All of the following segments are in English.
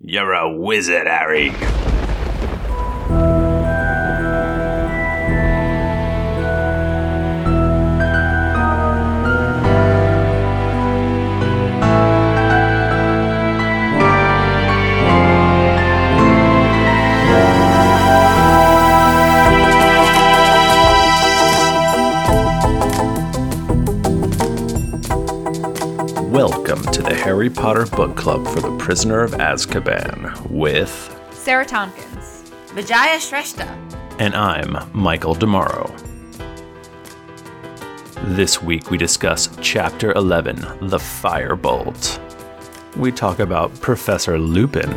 You're a wizard, Harry. Welcome to the Harry Potter Book Club for the Prisoner of Azkaban with Sarah Tompkins, Vijaya Shrestha, and I'm Michael DiMauro. This week we discuss Chapter 11, The Firebolt. We talk about Professor Lupin,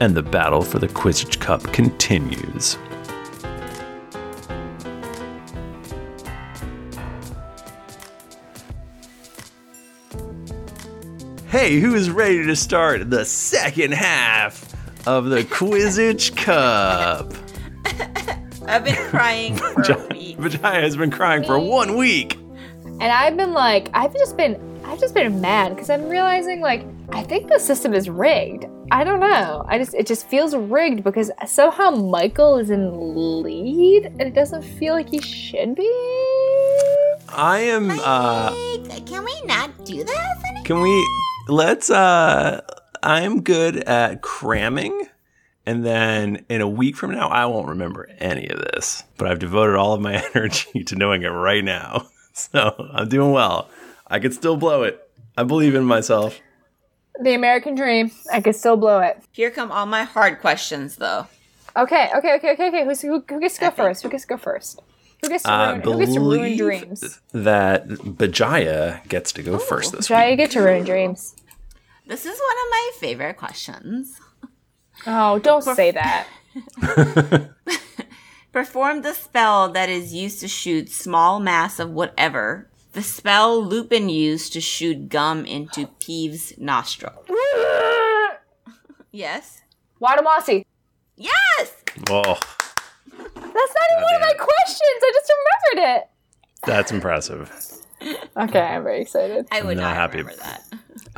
and the battle for the Quidditch Cup continues. Hey, who is ready to start the second half of the Quidditch Cup? I've been crying for a week. Vijaya has been crying for 1 week. And I've been like, I've just been mad because I'm realizing, like, I think the system is rigged. I don't know. It just feels rigged because somehow Michael is in the lead and it doesn't feel like he should be. I am, can we not do this anymore? I'm good at cramming, and then in a week from now, I won't remember any of this. But I've devoted all of my energy to knowing it right now. So I'm doing well. I could still blow it. I believe in myself. The American dream. I could still blow it. Here come all my hard questions, though. Okay. Who gets to go first? Who gets to ruin dreams? That Vijaya gets to go first this week. Vijaya gets to ruin dreams. This is one of my favorite questions. Oh, don't say that. Perform the spell that is used to shoot small mass of whatever. The spell Lupin used to shoot gum into Peeves' nostril. Yes? Wadawasi. Yes! Oh. That's not even one of my questions. I just remembered it. That's impressive. Okay, I'm very excited. I would not remember that.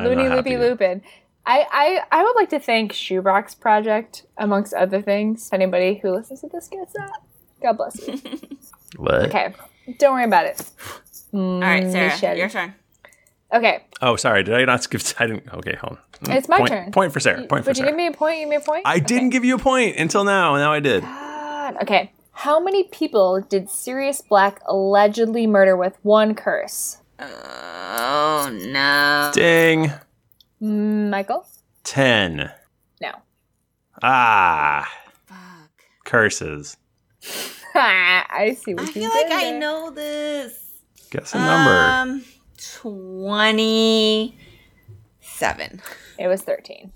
Loony Loopy Lupin. I would like to thank Shoebox Project, amongst other things. Anybody who listens to this gets that. God bless you. What? Okay, don't worry about it. All right, Sarah, your turn. Okay. Oh, sorry. Did I not skip? I didn't. Okay, hold on. It's my turn. Point for Sarah. Would you give me a point? I didn't give you a point until now. Now I did. Okay. How many people did Sirius Black allegedly murder with one curse? Oh, no. Ding. Michael? 10. No. Ah. Fuck. Curses. I see what you did. I feel like there. I know this. Guess a number. 27. It was 13.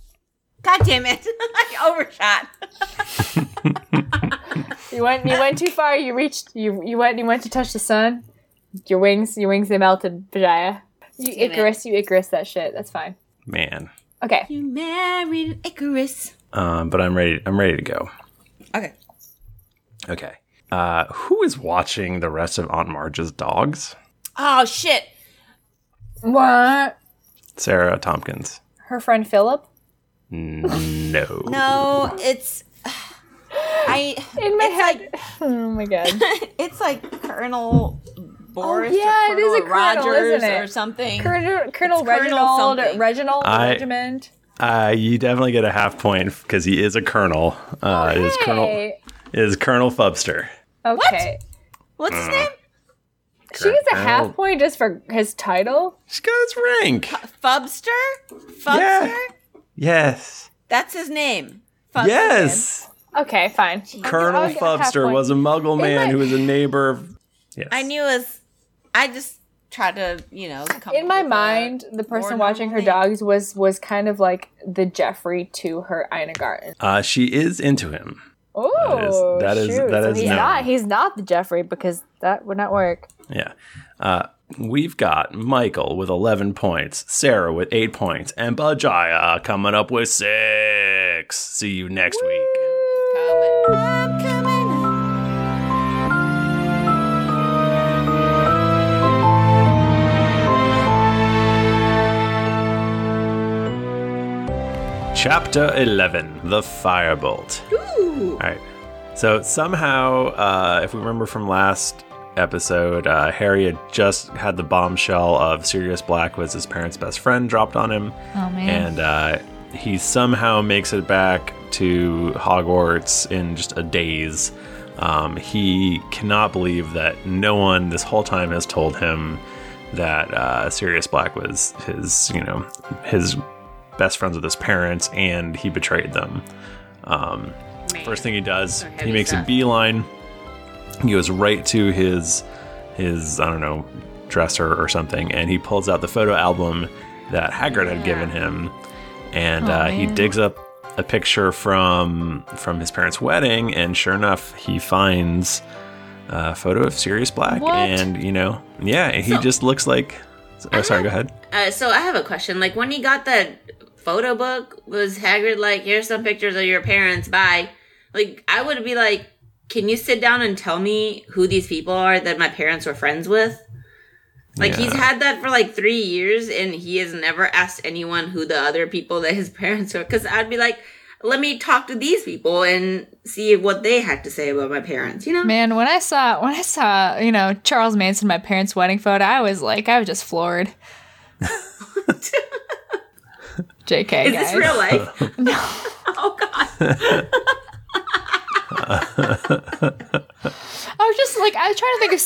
God damn it. I overshot. You went too far. You went to touch the sun. Your wings they melted, Vijaya. You Icarus that shit. That's fine. Man. Okay. You married Icarus. But I'm ready to go. Okay. Who is watching the rest of Aunt Marge's dogs? Oh shit. What? Sarah Tompkins. Her friend Philip? No. No, it's in my head. Like, oh my god! It's like Colonel Boris. Oh, yeah, or Colonel, it is a Colonel Rogers, isn't it? Or something. Colonel Reginald. Something. Reginald Regiment. You definitely get a half point because he is a colonel. It is Colonel Fubster. Okay. What's his name? She gets a half point just for his title. She got his rank. Fubster. Yeah. Yes. That's his name. Fubster. Yes. Okay, fine. Colonel Fubster was a Muggle man who was a neighbor. Yes. I knew as I just tried to, come in my mind, the person watching her dogs was kind of like the Jeffrey to her Ina Garten. She is into him. Oh, that is. He's not the Jeffrey because that would not work. Yeah. We've got Michael with 11 points, Sarah with 8 points, and Vijaya coming up with 6. See you next week. I'm coming. Chapter 11, The Firebolt. Ooh. All right. So somehow, if we remember from last episode, Harry had just had the bombshell of Sirius Black was his parents' best friend dropped on him. Oh, man. And he somehow makes it back to Hogwarts in just a daze. He cannot believe that no one this whole time has told him that Sirius Black was his best friends with his parents, and he betrayed them. First thing he does, he makes a beeline. He goes right to his dresser or something, and he pulls out the photo album that Hagrid had given him, and he digs up a picture from his parents' wedding, and sure enough, he finds a photo of Sirius Black. What? And he just looks like. Go ahead. So I have a question. Like, when he got that photo book, was Hagrid like, "Here's some pictures of your parents. Bye." Like, I would be like, "Can you sit down and tell me who these people are that my parents were friends with?" Like, he's had that for like 3 years, and he has never asked anyone who the other people that his parents were. Because I'd be like, let me talk to these people and see what they had to say about my parents. You know, man. When I saw Charles Manson, my parents' wedding photo, I was just floored. JK, is guys. This real life? No. Oh God. I was just like, I was trying to think of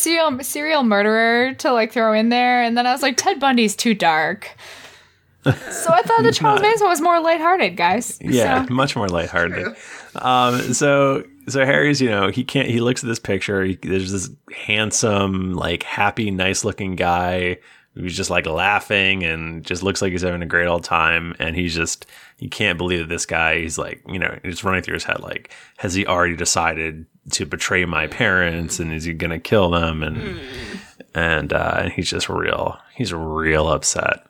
serial murderer to like throw in there, and then I was like, Ted Bundy's too dark. So I thought the Charles Manson was more lighthearted, guys. Yeah, so. Much more lighthearted. So Harry's, he looks at this picture. There's this handsome, like happy, nice-looking guy who's just like laughing and just looks like he's having a great old time. And he can't believe that this guy, he's like, it's running through his head, like, has he already decided to betray my parents? And is he gonna kill them? And he's real upset.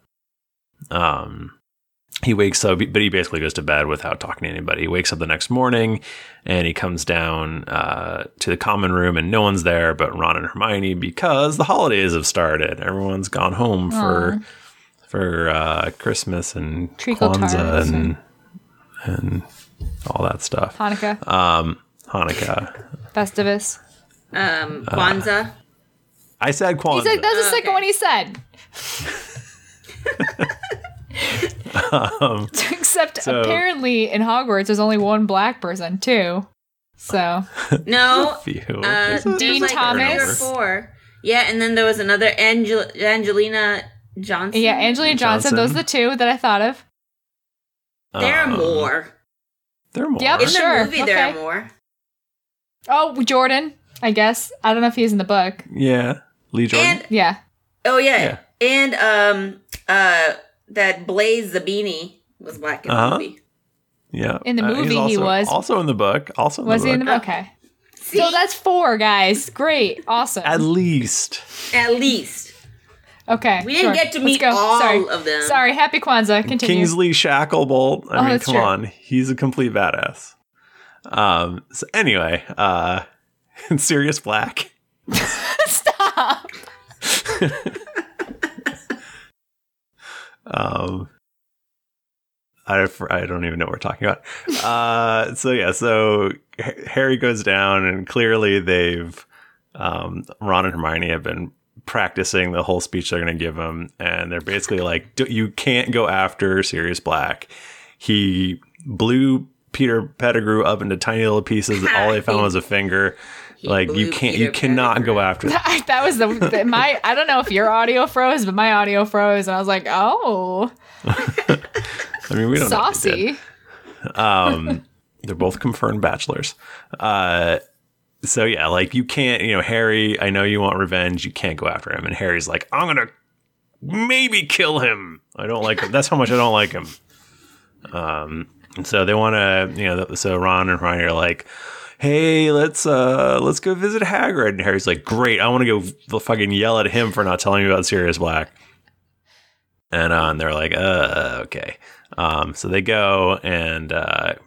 He wakes up, but he basically goes to bed without talking to anybody. He wakes up the next morning, and he comes down to the common room, and no one's there but Ron and Hermione, because the holidays have started. Everyone's gone home for Christmas and Kwanzaa and all that stuff. Hanukkah. Festivus. Kwanzaa. I said Kwanzaa. He's like, that's the second one he said. Except apparently in Hogwarts there's only one black person too. So no, Dean Thomas. Yeah, and then there was another Angelina Johnson. Yeah, Angelina Johnson. Those are the two that I thought of. There are more. Yep, in the movie there are more. Oh, Jordan, I guess. I don't know if he's in the book. Yeah, Lee Jordan. And, yeah. Oh yeah. And that Blaze Zabini was black in the movie. Yeah, in the movie he was also in the book. Also in was the book. He in the book? Okay, see? So that's four guys. Great, awesome. At least. Okay, we didn't get to meet all of them. Sorry, happy Kwanzaa. Continue. Kingsley Shacklebolt. I mean, come on, he's a complete badass. So anyway, Sirius Black. Stop. I don't even know what we're talking about. So Harry goes down, and clearly they've Ron and Hermione have been practicing the whole speech they're going to give him, and they're basically like, you can't go after Sirius Black. He blew Peter Pettigrew up into tiny little pieces, and all they found was a finger. Like, you cannot go after that. That was my. I don't know if your audio froze, but my audio froze, and I was like, oh. I mean, we don't saucy. Know they're both confirmed bachelors. You can't. Harry, I know you want revenge. You can't go after him. And Harry's like, I'm gonna maybe kill him. I don't like him. That's how much I don't like him. And so they want to. So Ron and Hermione are like, hey, let's go visit Hagrid. And Harry's like, great, I want to go fucking yell at him for not telling me about Sirius Black. And they're like, okay. So they go, and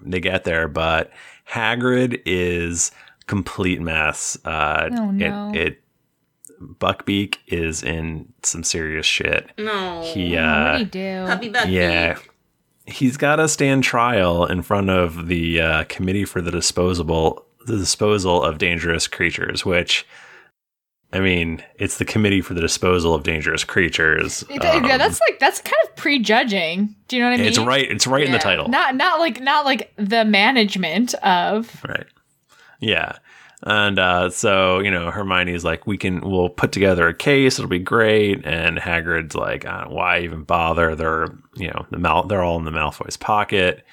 they get there, but Hagrid is complete mess. Oh, no. Buckbeak is in some serious shit. No. He, what did he do? Puppy Buckbeak. Yeah. he's got to stand trial in front of the committee for the disposal of dangerous creatures, which, I mean, it's the committee for the disposal of dangerous creatures. Yeah, that's kind of prejudging. Do you know what I mean? It's right in the title. Not like the management of. Right. Yeah. And so, you know, Hermione's like, we'll put together a case. It'll be great. And Hagrid's like, why even bother? They're all in the Malfoy's pocket.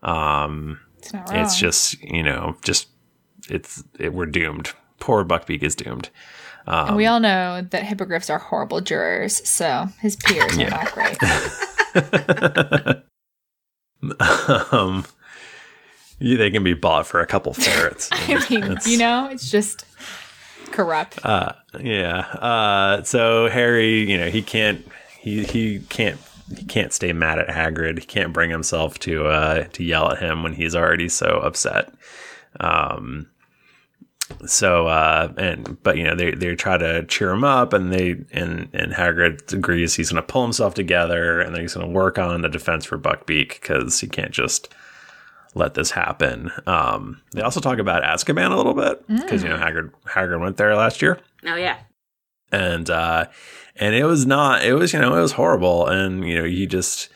It's not wrong. It's just, you know, we're doomed. Poor Buckbeak is doomed. And we all know that hippogriffs are horrible jurors. So his peers are not great. They can be bought for a couple ferrets. I mean, you know, it's just corrupt. Yeah. So Harry, you know, he can't stay mad at Hagrid. He can't bring himself to yell at him when he's already so upset. So, you know, they try to cheer him up, and and Hagrid agrees he's going to pull himself together, and then he's going to work on a defense for Buckbeak because he can't just let this happen. They also talk about Azkaban a little bit because, you know, Hagrid went there last year. Oh yeah. And it was horrible. And, you know, he just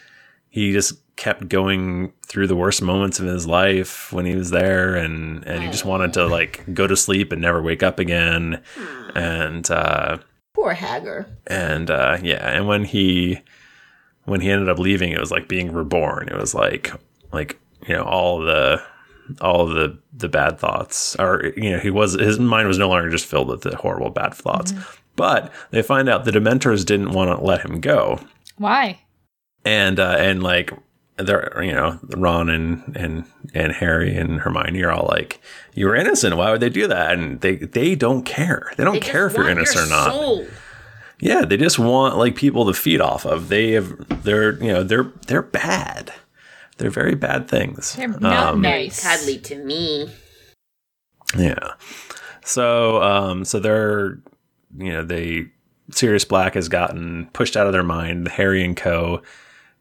kept going through the worst moments of his life when he was there, and he just wanted to like go to sleep and never wake up again. And, poor Hagrid. And, yeah. And when he ended up leaving, it was like being reborn. It was like, you know, all the bad thoughts, or, you know, his mind was no longer just filled with the horrible bad thoughts. Mm-hmm. But they find out the Dementors didn't want to let him go. Why? And like, they're, you know, Ron and Harry and Hermione are all like, you were innocent. Why would they do that? And they don't care. They don't care if you're innocent or not. Soul. Yeah, they just want like people to feed off of. They're bad. They're very bad things. They're not nice. Cuddly to me. Yeah. So they're, you know, Sirius Black has gotten pushed out of their mind. Harry and co.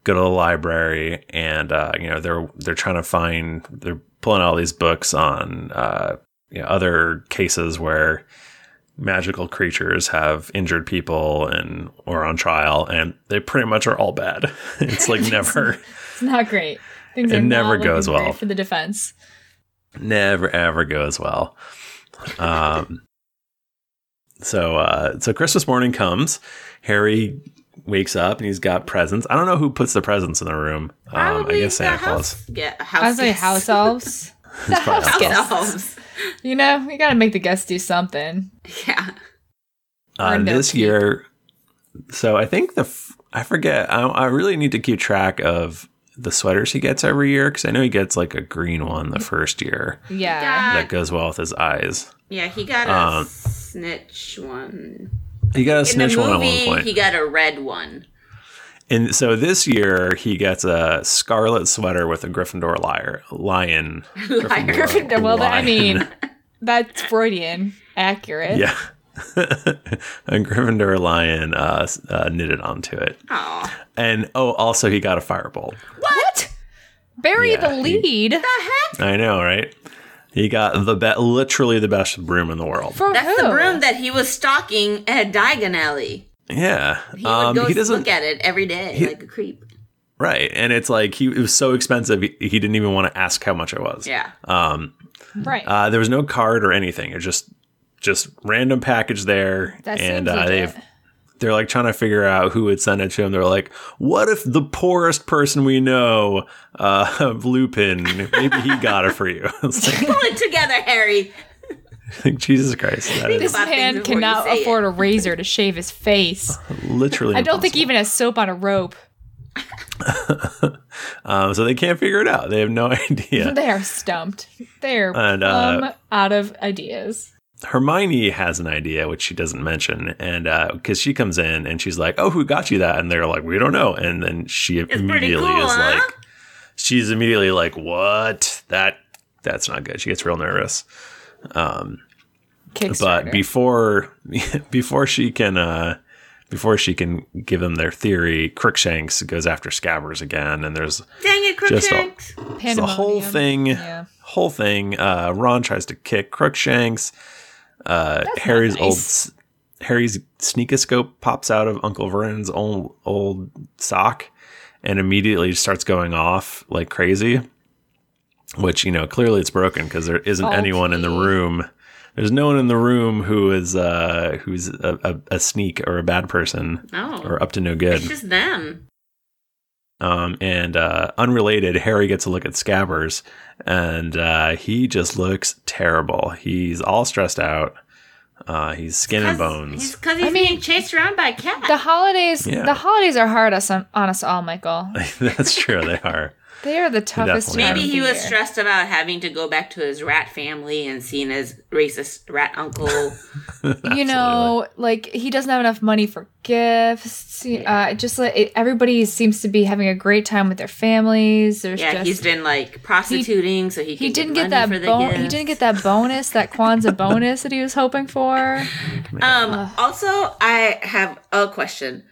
go to the library, and you know, they're trying to find. They're pulling all these books on you know, other cases where magical creatures have injured people and or on trial, and they pretty much are all bad. It's like never. It's not great. Things it never goes well for the defense. Never ever goes well. So Christmas morning comes. Harry wakes up and he's got presents. I don't know who puts the presents in the room. I guess Santa Claus. Yeah, house elves. House elves. You know, you got to make the guests do something. Yeah. This year, so I think I forget. I really need to keep track of the sweaters he gets every year, because I know he gets like a green one the first year. Yeah. That goes well with his eyes. Yeah, he got a snitch one. He got a snitch one at one point. He got a red one. And so this year he gets a scarlet sweater with a Gryffindor lion. Gryffindor. Well, lion. I mean, that's Freudian. Accurate. Yeah. A Gryffindor lion knitted onto it. Aww. And also he got a firebolt. What? Bury the lead. The heck? I know, right? He got literally the best broom in the world. That's the broom that he was stalking at Diagon Alley. Yeah. He would go look at it every day like a creep. Right. And it's like, it was so expensive, he didn't even want to ask how much it was. Yeah. Right. There was no card or anything. It was just random package there. That and seems legit. They're like trying to figure out who would send it to him. They're like, what if the poorest person we know, Lupin, maybe he got it for you. It's like, pull it together, Harry. Like, Jesus Christ. This man cannot afford a razor to shave his face. Literally. I don't think even has soap on a rope. So they can't figure it out. They have no idea. They are stumped. They're out of ideas. Hermione has an idea, which she doesn't mention, and because she comes in and she's like, "Oh, who got you that?" And they're like, "We don't know." And then she's immediately like, "What? That's not good." She gets real nervous. But before she can before she can give them their theory, Crookshanks goes after Scabbers again, and there's Crookshanks! Just the whole thing. Yeah. Whole thing. Ron tries to kick Crookshanks. Harry's nice. Harry's sneakoscope pops out of Uncle Vernon's old sock and immediately starts going off like crazy, which, you know, clearly it's broken because there isn't anyone in the room. There's no one in the room who is who's a sneak or a bad person or up to no good. It's just them. And unrelated, Harry gets a look at Scabbers, and he just looks terrible. He's all stressed out. He's skin and bones. Because he's being chased around by a cat. The holidays are hard on us all, Michael. That's true, they are. They are the toughest. Maybe he was stressed about having to go back to his rat family and seeing his racist rat uncle. You know, like he doesn't have enough money for gifts. Yeah. Everybody seems to be having a great time with their families. He's been like prostituting, so he didn't get money for the gifts. He didn't get that bonus, that Kwanzaa bonus that he was hoping for. Also, I have a question.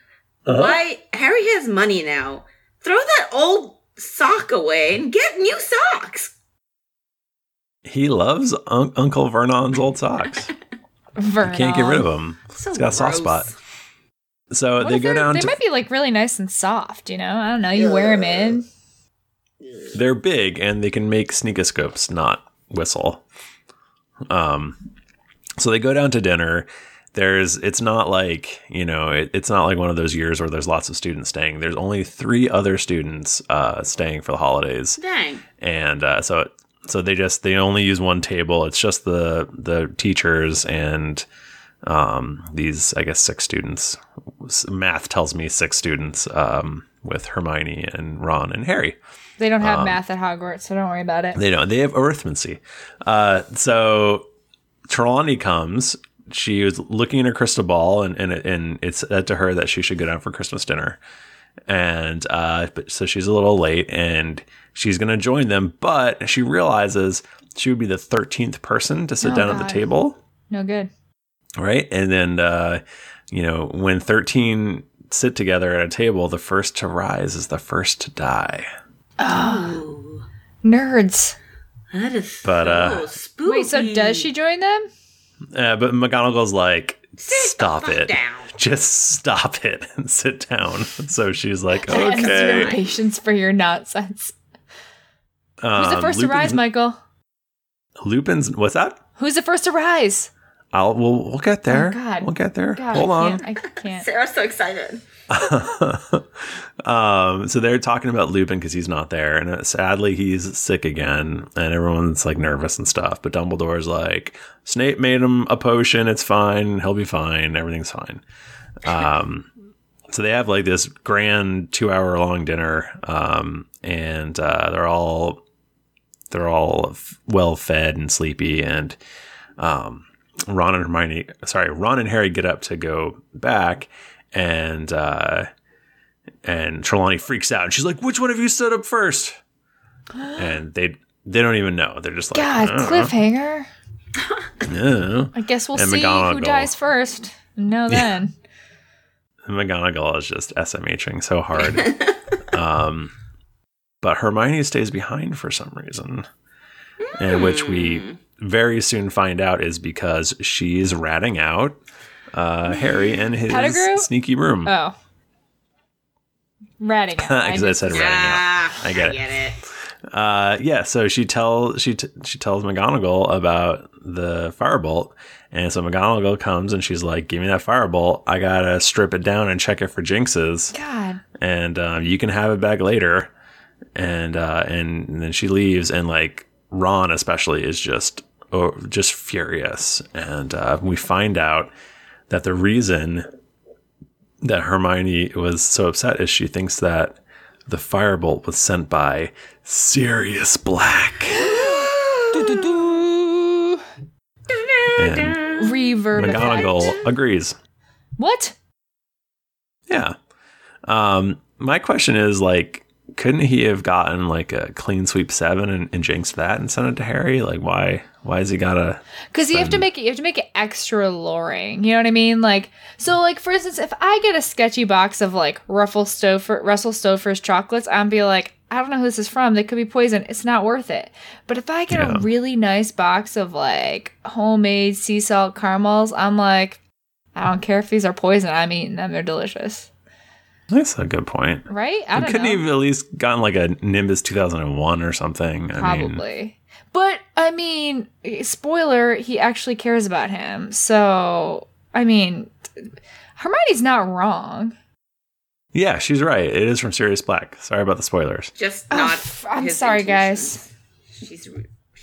Why Harry has money now? Throw that old sock away and get new socks. He loves Uncle Vernon's old socks. Vernon. He can't get rid of them. So it's got a soft spot. So they go down. They might be like really nice and soft, you know? I don't know. You wear them in. They're big and they can make sneakoscopes not whistle. So they go down to dinner. It's not like, you know, it's not like one of those years where there's lots of students staying. There's only 3 other students staying for the holidays. Dang. And so they only use one table. It's just the teachers and these, I guess, 6 students. Math tells me 6 students with Hermione and Ron and Harry. They don't have math at Hogwarts, so don't worry about it. They don't. They have arithmancy. So Trelawney comes. She was looking at her crystal ball, and it's said to her that she should go down for Christmas dinner. And so she's a little late, and she's going to join them. But she realizes she would be the 13th person to sit down at the table. No good. Right? And then, you know, when 13 sit together at a table, the first to rise is the first to die. Oh. Nerds. That is so spooky. Wait, so does she join them? But McGonagall's like, stop it. Just stop it and sit down. So she's like, okay. Your patience for your nonsense. Who's the first to rise, Michael? Lupin's, what's that? Who's the first to rise? We'll get there. Oh, God. We'll get there. God, hold on. I can't. Sarah's so excited. So they're talking about Lupin because he's not there. And sadly, he's sick again. And everyone's like nervous and stuff. But Dumbledore's like, Snape made him a potion. It's fine. He'll be fine. Everything's fine. So they have like this grand 2-hour long dinner. And they're all well fed and sleepy. And Ron and Harry get up to go back. And Trelawney freaks out and she's like, which one of you stood up first? And they don't even know. They're just like, God, cliffhanger. No. I guess we'll see who dies first. No, then. And McGonagall is just SMHing so hard. But Hermione stays behind for some reason. And which we very soon find out is because she's ratting out Harry and his Pettigrew? Sneaky room. Oh. Ratting out. Because I said ratting out. I get it. So she tells McGonagall about the Firebolt. And so McGonagall comes and she's like, give me that Firebolt. I got to strip it down and check it for jinxes. God. And you can have it back later. And then she leaves. And like Ron especially is just furious. And we find out that the reason that Hermione was so upset is she thinks that the Firebolt was sent by Sirius Black. And reverb McGonagall agrees. What? Yeah. My question is like, couldn't he have gotten like a clean sweep 7 and jinxed that and sent it to Harry? Like, why has he gotta? Because you have to make it extra luring. You know what I mean? Like, so like for instance, if I get a sketchy box of like Russell Stover's chocolates, I'd be like, I don't know who this is from. They could be poison. It's not worth it. But if I get a really nice box of like homemade sea salt caramels, I'm like, I don't care if these are poison. I'm eating them. They're delicious. That's a good point. Right? I don't know. Couldn't he have at least gotten like a Nimbus 2001 or something? Probably. I mean, spoiler, he actually cares about him. So, I mean, Hermione's not wrong. Yeah, she's right. It is from Sirius Black. Sorry about the spoilers. Just not. I'm sorry, intentions. Guys.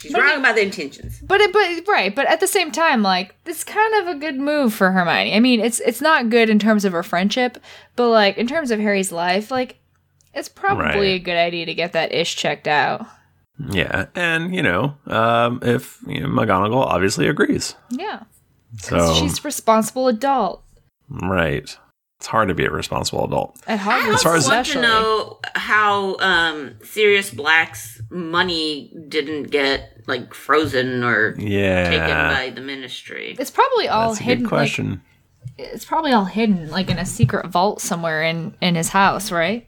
She's wrong about the intentions. But at the same time, like, it's kind of a good move for Hermione. I mean, it's not good in terms of her friendship, but like in terms of Harry's life, like, it's probably a good idea to get that ish checked out. Yeah, and if McGonagall obviously agrees. Yeah, so she's a responsible adult. Right. It's hard to be a responsible adult. At Hogwarts, as far as I want to know how Sirius Black's money didn't get like frozen or taken by the Ministry. It's probably all hidden. Good question. Like, it's probably all hidden, like in a secret vault somewhere in his house, right?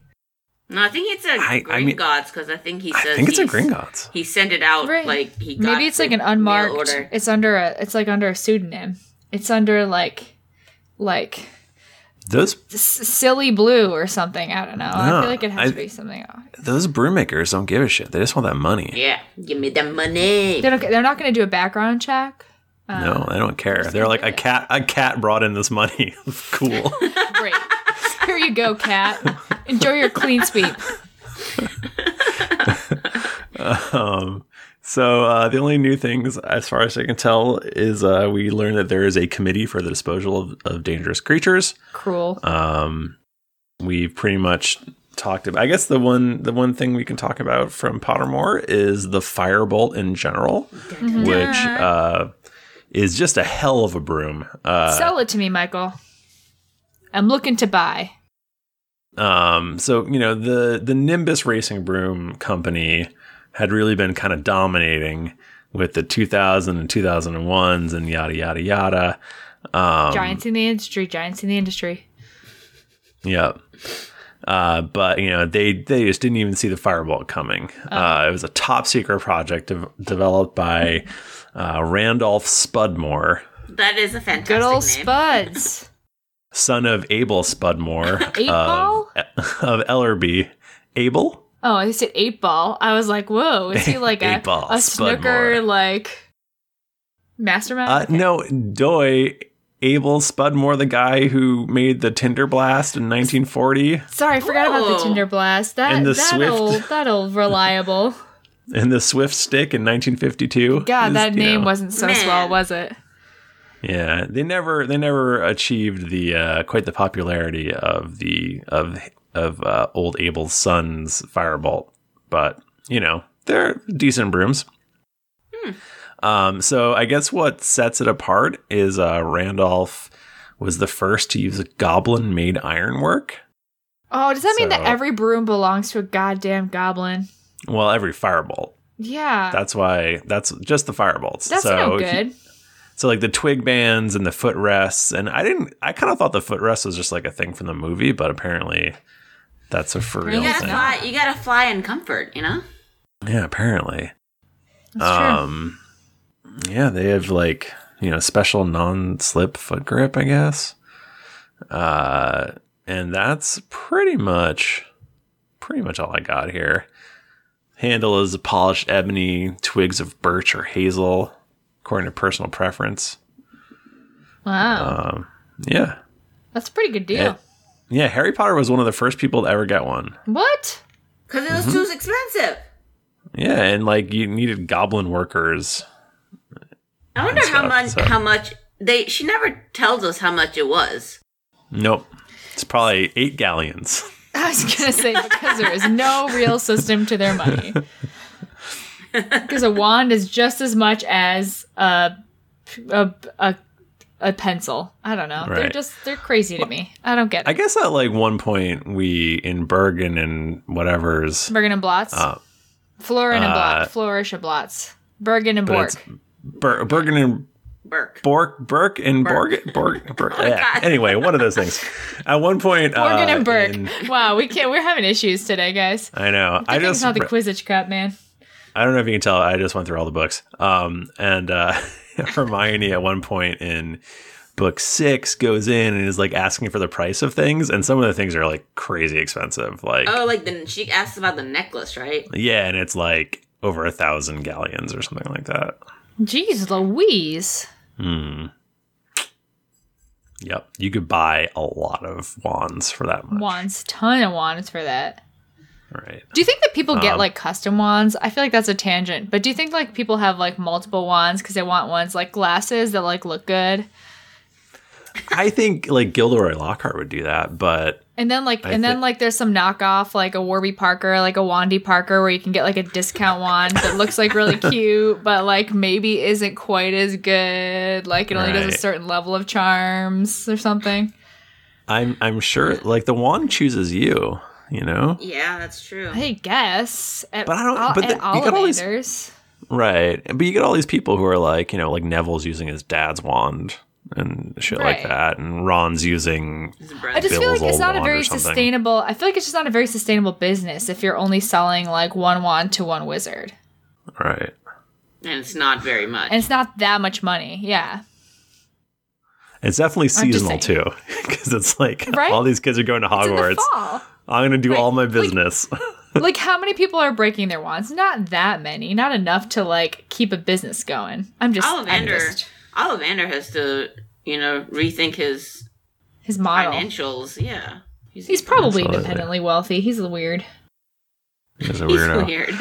No, I think it's a Gringotts because I think he says. I think it's a Gringotts. He sent it out like he got. Maybe it's like an unmarked order. It's like under a pseudonym. It's under like. Those silly blue or something. I don't know. No, I feel like it has to be something else. Those brewmakers don't give a shit. They just want that money. Yeah, give me the money. They're not going to do a background check. No, they don't care. They're like a cat brought in this money. Cool. Great. Here you go, cat. Enjoy your clean sweep. So the only new things, as far as I can tell, is we learned that there is a committee for the disposal of dangerous creatures. Cruel. We pretty much talked about. I guess the one thing we can talk about from Pottermore is the Firebolt in general, which is just a hell of a broom. Sell it to me, Michael. I'm looking to buy. So the Nimbus Racing Broom Company had really been kind of dominating with the 2000 and 2001s and yada, yada, yada. Giants in the industry. Yep. But, they just didn't even see the Firebolt coming. Oh. It was a top secret project developed by Randolph Spudmore. That is a fantastic name. Good old Spuds. Son of Abel Spudmore. Eight-Ball? Of Ellerby. Abel? Oh, I said 8-Ball. I was like, "Whoa, is he like a snooker like mastermind?" Okay. No, Doy Abel Spudmore, the guy who made the Tinder Blast in 1940. Sorry, I forgot about the Tinder Blast. That old reliable. And the Swift Stick in 1952. God, that name wasn't so swell, was it? Yeah, they never achieved the quite the popularity of the old Abel's son's Firebolt, but they're decent brooms. So I guess what sets it apart is Randolph was the first to use a goblin made ironwork. Oh, does that mean that every broom belongs to a goddamn goblin? Well, every Firebolt. Yeah, that's just the Firebolts. That's so good. So like the twig bands and the footrests, and I kind of thought the footrest was just like a thing from the movie, but apparently that's a for real thing. You gotta fly in comfort, Yeah, apparently. That's true. Yeah, they have like special non-slip foot grip, I guess. And that's pretty much all I got here. Handle is polished ebony, twigs of birch or hazel, according to personal preference. Wow. Yeah. That's a pretty good deal. Yeah, Harry Potter was one of the first people to ever get one. What? Because it was too expensive. Yeah, and like you needed goblin workers. I wonder how much she never tells us how much it was. Nope. It's probably 8 galleons. I was going to say, because there is no real system to their money. Because a wand is just as much as a a pencil. I don't know. Right. They're crazy to me. I don't get it. I guess at like one point we in Bergen and whatever's Bergen and Blotz, Florin and Blot, Flourish and Blotz, Bergen and Bork, Bergen and Burke, Burke and Borg, Borg. Yeah. Anyway, one of those things. At one point, Borgen and Burke. Wow, we can't. We're having issues today, guys. I know. I just not the Quidditch Cup, man. I don't know if you can tell. I just went through all the books. Hermione at one point in book 6 goes in and is like asking for the price of things, and some of the things are like crazy expensive. Like she asks about the necklace, right? Yeah, and it's like over 1,000 galleons or something like that. Jeez Louise. Hmm. Yep, you could buy a lot of wands for that much. Ton of wands for that. Right. Do you think that people get like custom wands? I feel like that's a tangent, but do you think like people have like multiple wands because they want ones like glasses that like look good? I think like Gilderoy Lockhart would do that, but and then there's some knockoff like a Warby Parker, like a Wandy Parker, where you can get like a discount wand that looks like really cute, but like maybe isn't quite as good. Like it only does a certain level of charms or something. I'm sure like the wand chooses you. You know? Yeah, that's true. I guess. But you get all these people who are like, you know, like Neville's using his dad's wand and shit like that, and Ron's using Bill's old wand or something. I feel like it's just not a very sustainable business if you're only selling like one wand to one wizard. Right. And it's not very much. And it's not that much money. Yeah. It's definitely seasonal too, because it's like all these kids are going to Hogwarts. It's in the fall. I'm going to do all my business. Like, how many people are breaking their wands? Not that many. Not enough to, like, keep a business going. Ollivander has to, you know, rethink his model. Financials. Yeah. He's probably independently wealthy. He's weird. He's a weirdo. He's weird.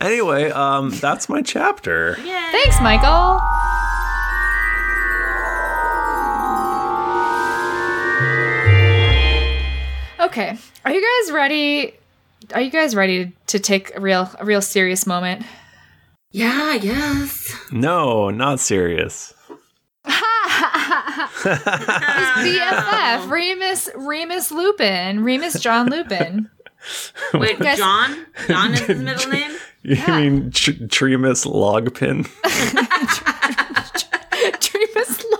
Anyway, that's my chapter. Yay. Thanks, Michael. Okay, are you guys ready? Are you guys ready to take a real serious moment? Yeah, I guess. No, not serious. His BFF, Remus Lupin, Remus John Lupin. Wait, John? John is his middle name? You mean Tremus Logpin? Tremus Logpin.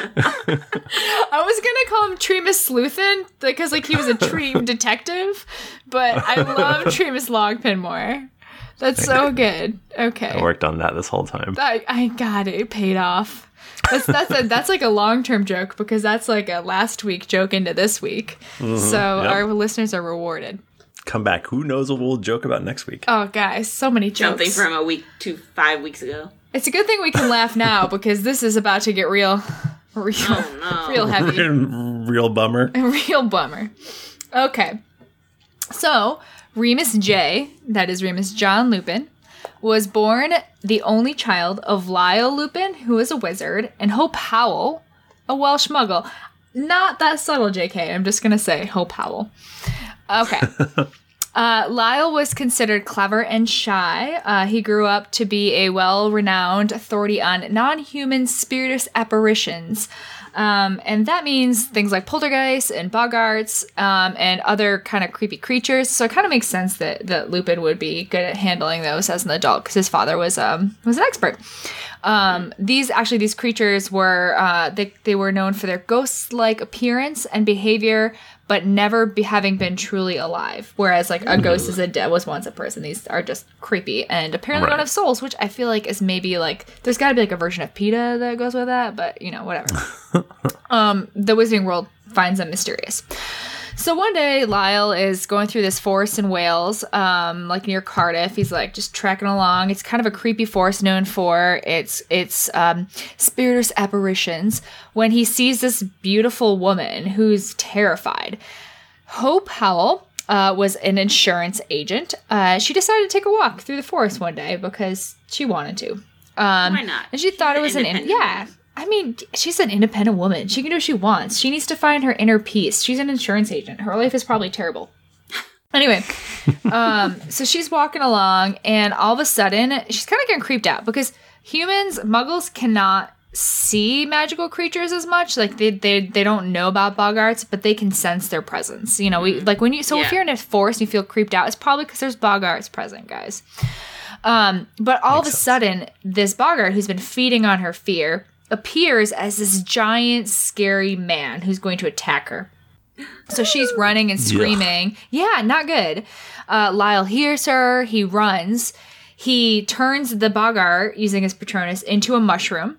I was gonna call him Tremus Sleuthin because like he was a tree detective, but I love Tremus Logpin more. That's so good. Okay, I worked on that this whole time. I got it paid off. That's like a long-term joke because that's like a last week joke into this week. Mm-hmm. So our listeners are rewarded. Come back. Who knows what we'll joke about next week? Oh, guys, so many jokes. Something from a week to 5 weeks ago. It's a good thing we can laugh now because this is about to get real heavy. Real bummer. Real bummer. Okay. So, Remus J, that is Remus John Lupin, was born the only child of Lyall Lupin, who is a wizard, and Hope Howell, a Welsh muggle. Not that subtle, JK. I'm just going to say Hope Howell. Okay. Lyall was considered clever and shy. He grew up to be a well-renowned authority on non-human spiritus apparitions. And that means things like poltergeists and boggarts and other kind of creepy creatures. So it kind of makes sense that Lupin would be good at handling those as an adult because his father was an expert. These creatures were they were known for their ghost-like appearance and behavior, but never having been truly alive. Whereas like a ghost was once a person. These are just creepy and apparently don't have souls, which I feel like is maybe like there's got to be like a version of PETA that goes with that, but you know, whatever. The wizarding world finds them mysterious. So one day, Lyall is going through this forest in Wales, like near Cardiff. He's like just trekking along. It's kind of a creepy forest known for its spiritus apparitions. When he sees this beautiful woman who's terrified, Hope Howell was an insurance agent. She decided to take a walk through the forest one day because she wanted to. Why not? And she thought it was I mean, she's an independent woman. She can do what she wants. She needs to find her inner peace. She's an insurance agent. Her life is probably terrible. Anyway, so she's walking along, and all of a sudden, she's kind of getting creeped out because humans, muggles, cannot see magical creatures as much. Like they don't know about Boggarts, but they can sense their presence. You know, we like when you so if you're in a forest and you feel creeped out, it's probably because there's Boggarts present, guys. But all Makes of a sense. Sudden, this Boggart who's been feeding on her fear appears as this giant, scary man who's going to attack her. So she's running and screaming. Yeah, not good. Lyall hears her. He runs. He turns the Boggart, using his Patronus, into a mushroom,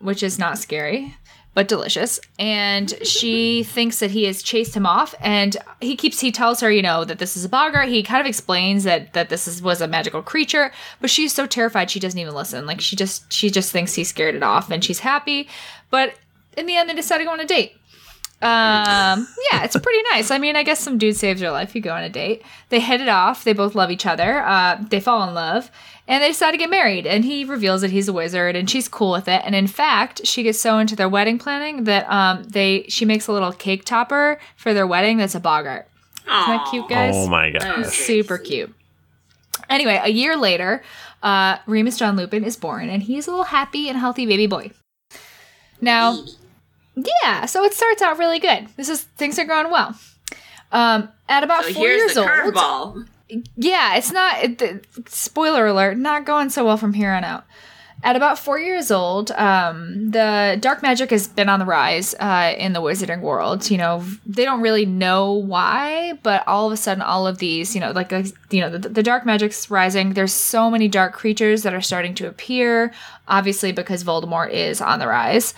which is not scary, but delicious. And she thinks that he has chased him off. And he tells her, you know, that this is a Boggart. He kind of explains that was a magical creature, but she's so terrified she doesn't even listen. Like she just thinks he scared it off, and she's happy. But in the end, they decide to go on a date. Yeah, it's pretty nice. I mean, I guess some dude saves your life. You go on a date. They hit it off. They both love each other. They fall in love. And they decide to get married. And he reveals that he's a wizard. And she's cool with it. And in fact, she gets so into their wedding planning that she makes a little cake topper for their wedding that's a Boggart. Isn't that cute, guys? Oh, my gosh. Super cute. Anyway, a year later, Remus John Lupin is born. And he's a little happy and healthy baby boy. Now... Yeah, so it starts out really good. Things are going well. At about 4 years old. Here's the curveball. Yeah, it's not. Spoiler alert, not going so well from here on out. At about 4 years old, the dark magic has been on the rise in the wizarding world. You know, they don't really know why, but all of a sudden, all of these, you know, the dark magic's rising. There's so many dark creatures that are starting to appear, obviously because Voldemort is on the rise.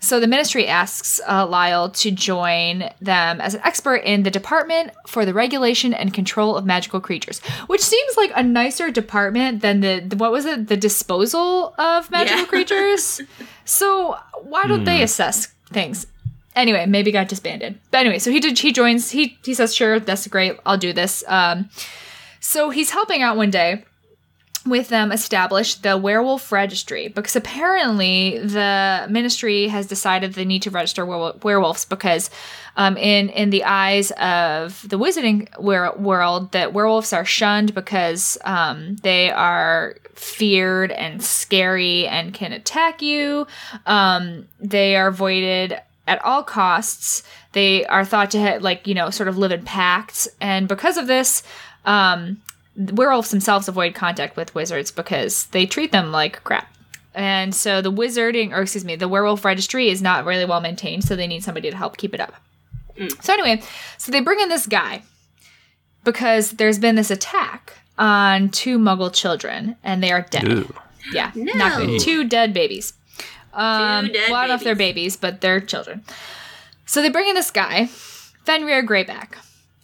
So the ministry asks Lyall to join them as an expert in the Department for the Regulation and Control of Magical Creatures, which seems like a nicer department than the disposal of magical creatures. So why don't they assess things? Anyway, maybe got disbanded. But anyway, so he joins. He says, sure, that's great. I'll do this. So he's helping out one day with them establish the werewolf registry, because apparently the ministry has decided they need to register werewolves because in the eyes of the wizarding world, that werewolves are shunned because they are feared and scary and can attack you. They are avoided at all costs. They are thought to sort of live in pacts. And because of this, werewolves themselves avoid contact with wizards because they treat them like crap. And so the werewolf registry is not really well maintained, so they need somebody to help keep it up. So anyway, they bring in this guy because there's been this attack on two Muggle children, and they are dead. Ew. Yeah. No. Not good. Two dead babies. Well, I don't know if they're babies, but they're children. So they bring in this guy, Fenrir Greyback.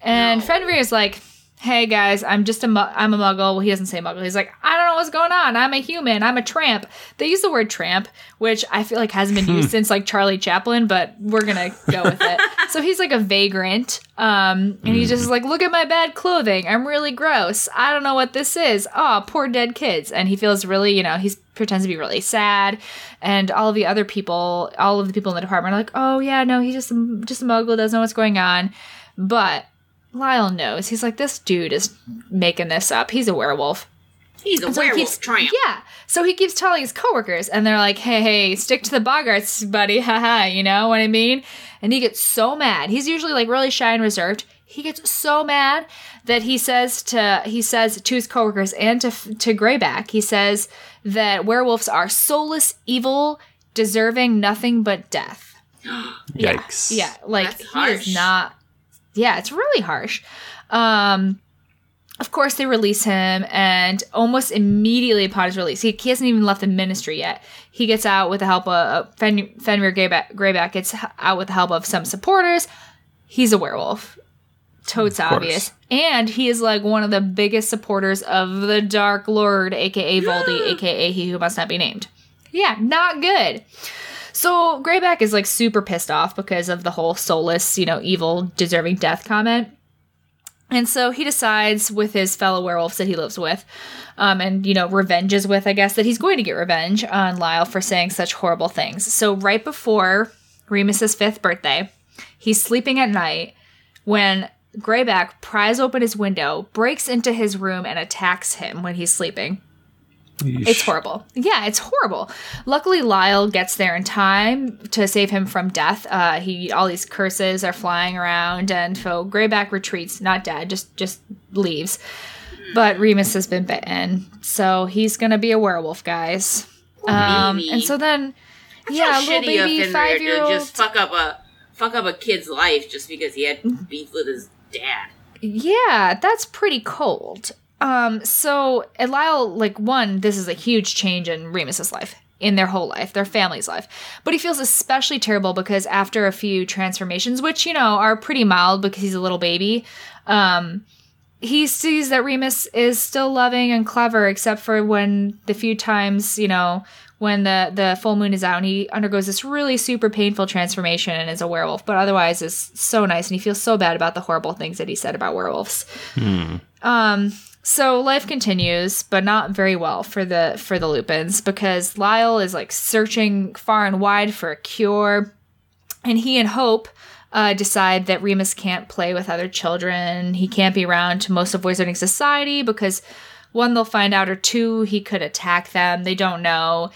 And Fenrir is like, hey guys, I'm a Muggle. Well, he doesn't say Muggle. He's like, I don't know what's going on. I'm a human. I'm a tramp. They use the word tramp, which I feel like hasn't been used since like Charlie Chaplin, but we're going to go with it. So he's like a vagrant. And he's just like, look at my bad clothing. I'm really gross. I don't know what this is. Oh, poor dead kids. And he feels really, you know, he pretends to be really sad. And all of the people in the department are like, oh yeah, no, he's just a Muggle. Doesn't know what's going on. But Lyall knows. He's like, this dude is making this up. He's a werewolf. He's a werewolf tramp. Yeah. So he keeps telling his coworkers, and they're like, hey, stick to the Boggarts, buddy. Haha, you know what I mean? And he gets so mad. He's usually like really shy and reserved. He gets so mad that he says to his coworkers and to Greyback, he says that werewolves are soulless, evil, deserving nothing but death. Yikes. Yeah. Like, that's harsh. He is not... Yeah, it's really harsh. Of course, they release him, and almost immediately upon his release, he hasn't even left the ministry yet. He gets out with the help of Fenrir Greyback gets out with the help of some supporters. He's a werewolf. Totes obvious. And he is like one of the biggest supporters of the Dark Lord, a.k.a. Voldy, a.k.a. He Who Must Not Be Named. Yeah, not good. So Greyback is like super pissed off because of the whole soulless, you know, evil, deserving death comment. And so he decides with his fellow werewolves that he lives with and, you know, revenges with, I guess, that he's going to get revenge on Lyall for saying such horrible things. So right before Remus's 5th birthday, he's sleeping at night when Greyback pries open his window, breaks into his room, and attacks him when he's sleeping. Yeesh. It's horrible. Yeah, it's horrible. Luckily, Lyall gets there in time to save him from death. All these curses are flying around, and so Greyback retreats, not dead, just leaves. But Remus has been bitten, so he's going to be a werewolf, guys. And so then, little baby, 5-year-old. Just fuck up a kid's life just because he had beef with his dad. Yeah, that's pretty cold. So Lyall, this is a huge change in Remus's life, in their whole life, their family's life. But he feels especially terrible because after a few transformations, which, are pretty mild because he's a little baby, he sees that Remus is still loving and clever, except for when the few times, when the full moon is out, and he undergoes this really super painful transformation and is a werewolf. But otherwise is so nice, and he feels so bad about the horrible things that he said about werewolves. So life continues, but not very well for the Lupins, because Lyall is searching far and wide for a cure, and he and Hope decide that Remus can't play with other children. He can't be around to most of Wizarding Society because, one, they'll find out, or two, he could attack them. They don't know.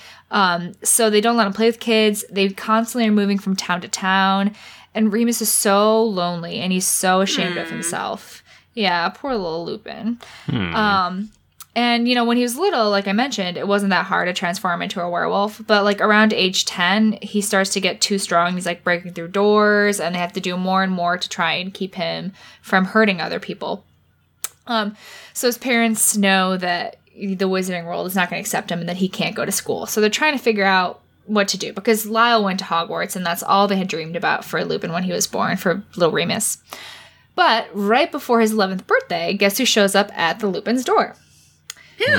So they don't let him play with kids. They constantly are moving from town to town, and Remus is so lonely, and he's so ashamed of himself. Yeah, poor little Lupin. And, when he was little, like I mentioned, it wasn't that hard to transform into a werewolf. But, around age 10, he starts to get too strong. He's, breaking through doors, and they have to do more and more to try and keep him from hurting other people. So his parents know that the wizarding world is not going to accept him and that he can't go to school. So they're trying to figure out what to do, because Lyall went to Hogwarts, and that's all they had dreamed about for Lupin when he was born, for little Remus. But right before his 11th birthday, guess who shows up at the Lupin's door? Who?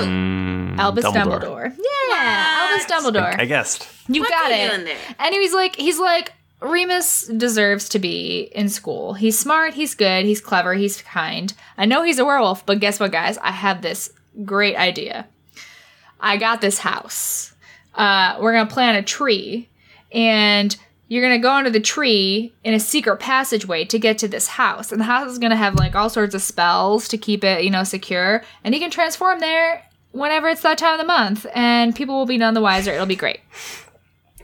Albus Dumbledore. Yeah, Albus Dumbledore. I guessed. You got it. And he's like, Remus deserves to be in school. He's smart, he's good, he's clever, he's kind. I know he's a werewolf, but guess what, guys? I have this great idea. I got this house. We're going to plant a tree, and you're going to go under the tree in a secret passageway to get to this house. And the house is going to have, all sorts of spells to keep it, secure. And he can transform there whenever it's that time of the month. And people will be none the wiser. It'll be great.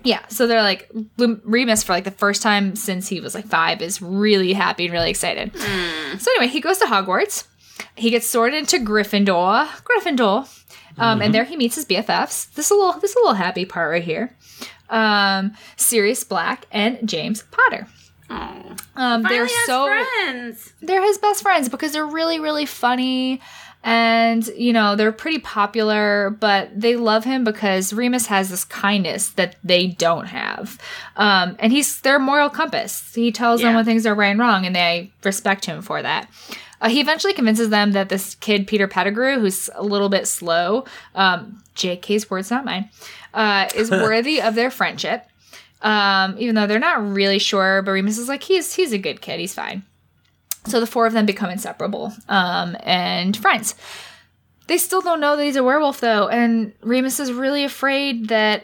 Yeah. So they're Remus, for the first time since he was 5, is really happy and really excited. So anyway, he goes to Hogwarts. He gets sorted into Gryffindor. And there he meets his BFFs. This is a little happy part right here. Sirius Black and James Potter. They're friends. They're his best friends because they're really, really funny, and they're pretty popular. But they love him because Remus has this kindness that they don't have, and he's their moral compass. He tells them when things are right and wrong, and they respect him for that. He eventually convinces them that this kid, Peter Pettigrew, who's a little bit slow, JK's words, not mine, is worthy of their friendship. Even though they're not really sure, but Remus is he's a good kid, he's fine. So the four of them become inseparable and friends. They still don't know that he's a werewolf, though, and Remus is really afraid that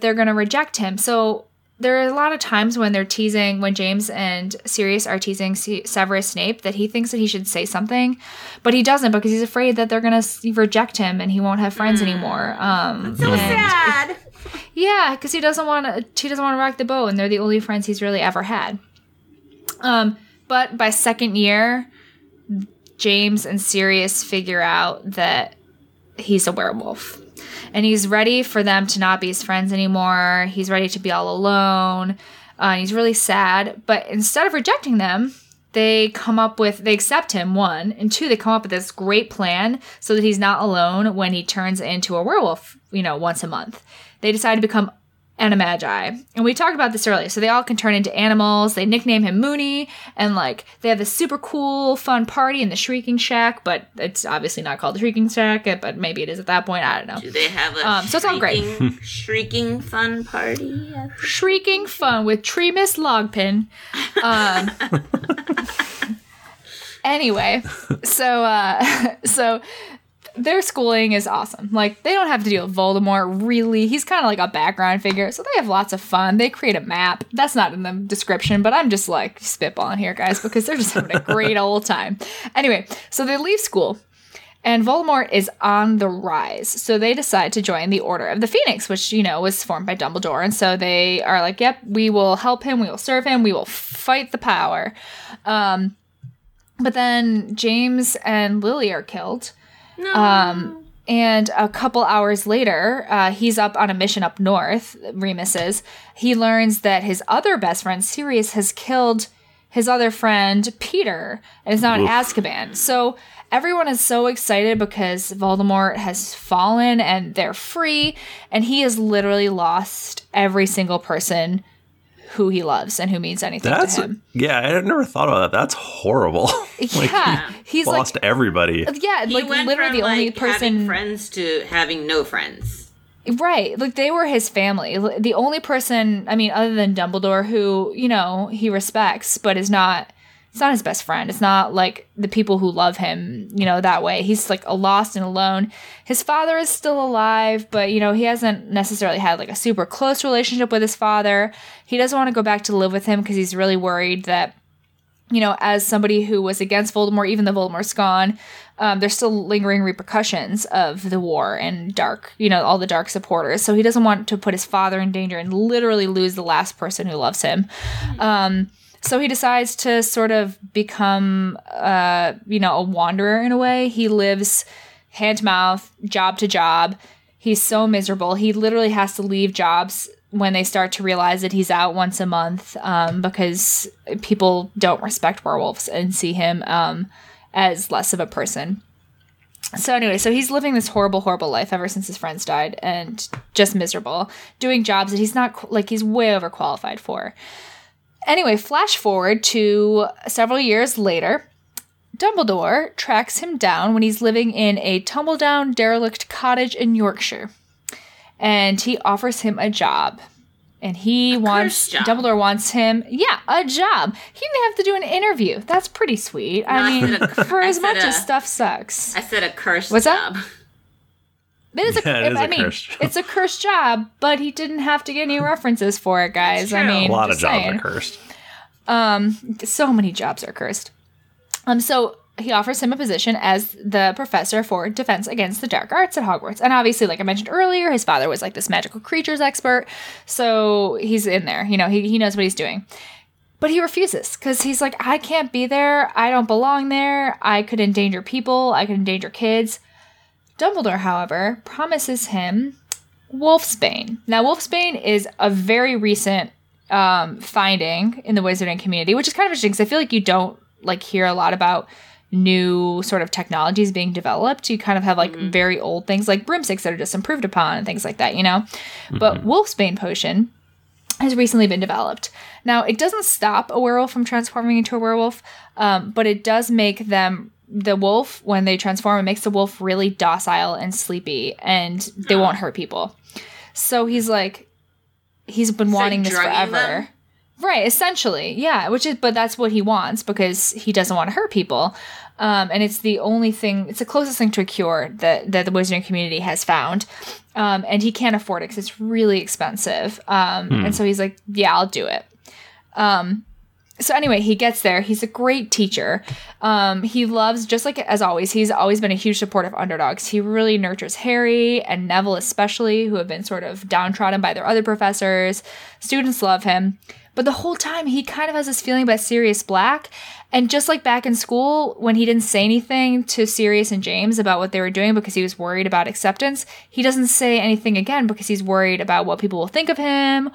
they're going to reject him. So there are a lot of times when they're teasing, when James and Sirius are teasing Severus Snape, that he thinks that he should say something, but he doesn't because he's afraid that they're going to reject him and he won't have friends anymore. So sad. Yeah, because he doesn't want to rock the boat, and they're the only friends he's really ever had. But by second year, James and Sirius figure out that he's a werewolf. And he's ready for them to not be his friends anymore. He's ready to be all alone. He's really sad. But instead of rejecting them, they accept him, one. And two, they come up with this great plan so that he's not alone when he turns into a werewolf, once a month. They decide to become animagi. And we talked about this earlier. So they all can turn into animals. They nickname him Moony. And, they have this super cool, fun party in the Shrieking Shack. But it's obviously not called the Shrieking Shack. But maybe it is at that point. I don't know. Do they have a so it's all great. Shrieking fun party? Yes. Shrieking fun with Tremus Logpin. Anyway. So their schooling is awesome. They don't have to deal with Voldemort, really. He's kind of a background figure, so they have lots of fun. They create a map. That's not in the description, but I'm just, spitballing here, guys, because they're just having a great old time. Anyway, so they leave school, And Voldemort is on the rise. So they decide to join the Order of the Phoenix, which, you know, was formed by Dumbledore. And so they are like, yep, we will help him. We will serve him. We will fight the power. But then James and Lily are killed. No. And a couple hours later, he's up on a mission up north, Remus is. He learns that his other best friend, Sirius, has killed his other friend, Peter, and is now in Azkaban. So everyone is so excited because Voldemort has fallen and they're free, and he has literally lost every single person who he loves and who means anything to him. Yeah, I never thought about that. That's horrible. Like, yeah. He's lost everybody. Yeah, he went literally from, the only person having friends to having no friends. Right. Like, they were his family. The only person, I mean, other than Dumbledore, who, you know, he respects, but is not, it's not his best friend. It's not, like, the people who love him, you know, that way. He's, like, lost and alone. His father is still alive, but, you know, he hasn't necessarily had, like, a super close relationship with his father. He doesn't want to go back to live with him because he's really worried that, you know, as somebody who was against Voldemort, even though Voldemort's gone, there's still lingering repercussions of the war and dark, you know, all the dark supporters. So he doesn't want to put his father in danger and literally lose the last person who loves him. So he decides to sort of become, you know, a wanderer in a way. He lives hand to mouth, job to job. He's so miserable. He literally has to leave jobs when they start to realize that he's out once a month, because people don't respect werewolves and see him as less of a person. So anyway, so he's living this horrible, horrible life ever since his friends died and just miserable, doing jobs that he's not, like, he's way overqualified for. Anyway, flash forward to several years later. Dumbledore tracks him down when he's living in a tumble-down, derelict cottage in Yorkshire. And he offers him a job. And he Dumbledore wants him, a job. He didn't have to do an interview. That's pretty sweet. As stuff sucks. I said a cursed job. It's a cursed job, but he didn't have to get any references for it, guys. I mean, a lot of jobs are cursed. So many jobs are cursed. So he offers him a position as the professor for defense against the dark arts at Hogwarts. And obviously, like I mentioned earlier, his father was like this magical creatures expert. So he's in there. You know, he knows what he's doing. But he refuses because he's like, I can't be there. I don't belong there. I could endanger people. I could endanger kids. Dumbledore, however, promises him Wolfsbane. Now, Wolfsbane is a very recent finding in the wizarding community, which is kind of interesting because I feel like you don't hear a lot about new sort of technologies being developed. You kind of have very old things like broomsticks that are just improved upon and things like that, you know. Mm-hmm. But Wolfsbane potion has recently been developed. Now, it doesn't stop a werewolf from transforming into a werewolf, but it does make the wolf, when they transform, it makes the wolf really docile and sleepy, and they won't hurt people. So he's like, he's been wanting this forever. Them? Right, essentially, yeah. But that's what he wants because he doesn't want to hurt people, and it's the only thing. It's the closest thing to a cure that the wizarding community has found, and he can't afford it because it's really expensive. And so he's like, "Yeah, I'll do it." So anyway, he gets there. He's a great teacher. He loves, just like as always, he's always been a huge supporter of underdogs. He really nurtures Harry and Neville especially, who have been sort of downtrodden by their other professors. Students love him. But the whole time, he kind of has this feeling about Sirius Black. And just like back in school, when he didn't say anything to Sirius and James about what they were doing because he was worried about acceptance, he doesn't say anything again because he's worried about what people will think of him,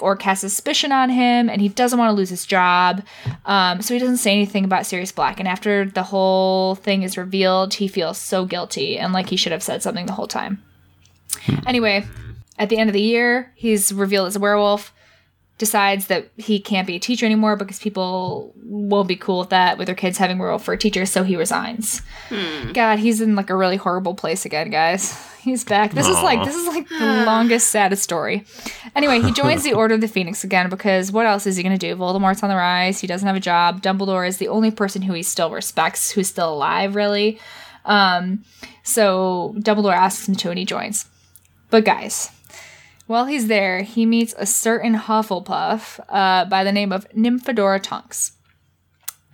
or cast suspicion on him, and he doesn't want to lose his job. So he doesn't say anything about Sirius Black. And after the whole thing is revealed, he feels so guilty and like he should have said something the whole time. Anyway, at the end of the year, he's revealed as a werewolf. Decides that he can't be a teacher anymore because people won't be cool with that, with their kids having werewolf for a teacher, so he resigns. God, he's in a really horrible place again, guys. He's back. This is the longest, saddest story. Anyway, he joins the Order of the Phoenix again because what else is he going to do? Voldemort's on the rise. He doesn't have a job. Dumbledore is the only person who he still respects, who's still alive, really. So Dumbledore asks him to, and he joins. But guys, while he's there, he meets a certain Hufflepuff by the name of Nymphadora Tonks.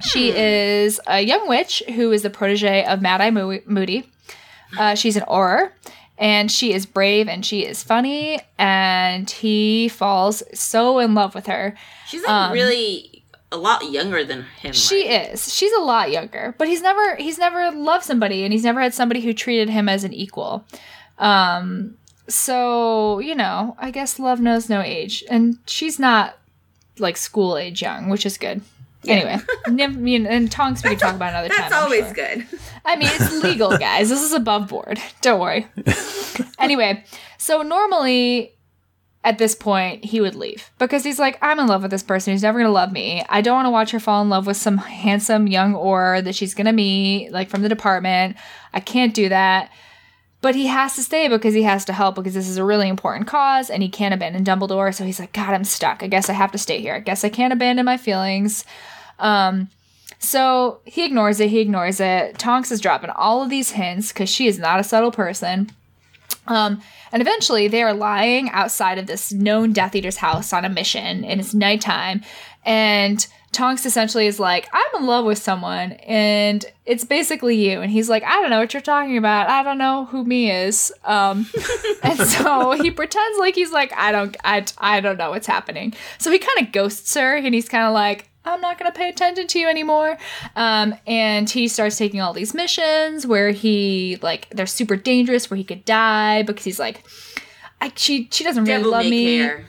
She is a young witch who is the protege of Mad-Eye Moody. She's an auror, and she is brave, and she is funny, and he falls so in love with her. She's like really a lot younger than him. She is. She's a lot younger, but he's never loved somebody, and he's never had somebody who treated him as an equal. So, you know, I guess love knows no age, and she's not like school age young, which is good. Yeah. Anyway, and Tonks we can talk about another time. That's always good. I mean, it's legal, guys. This is above board. Don't worry. Anyway, so normally at this point, he would leave because he's like, I'm in love with this person who's never going to love me. I don't want to watch her fall in love with some handsome young auror that she's going to meet, like from the department. I can't do that. But he has to stay because he has to help because this is a really important cause and he can't abandon Dumbledore. So he's like, God, I'm stuck. I guess I have to stay here. I guess I can't abandon my feelings. So he ignores it. Tonks is dropping all of these hints because she is not a subtle person. And eventually they are lying outside of this known Death Eater's house on a mission and it's nighttime. And Tonks essentially is like, I'm in love with someone, and it's basically you. And he's like, I don't know what you're talking about. I don't know who me is. And so he pretends like he's like, I don't know what's happening. So he kind of ghosts her, and he's kind of like, I'm not going to pay attention to you anymore. And he starts taking all these missions where he, like, they're super dangerous, where he could die, because he's like, she doesn't really love me. Care.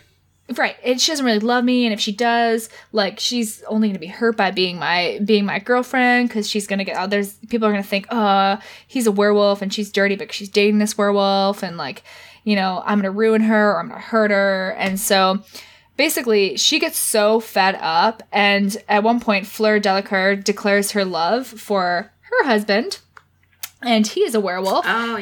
Right, and she doesn't really love me, and if she does, like, she's only going to be hurt by being my girlfriend, because she's going to get, people are going to think, he's a werewolf, and she's dirty, but she's dating this werewolf, and, like, you know, I'm going to ruin her, or I'm going to hurt her, and so, basically, she gets so fed up, and at one point, Fleur Delacour declares her love for her husband, and he is a werewolf. Oh,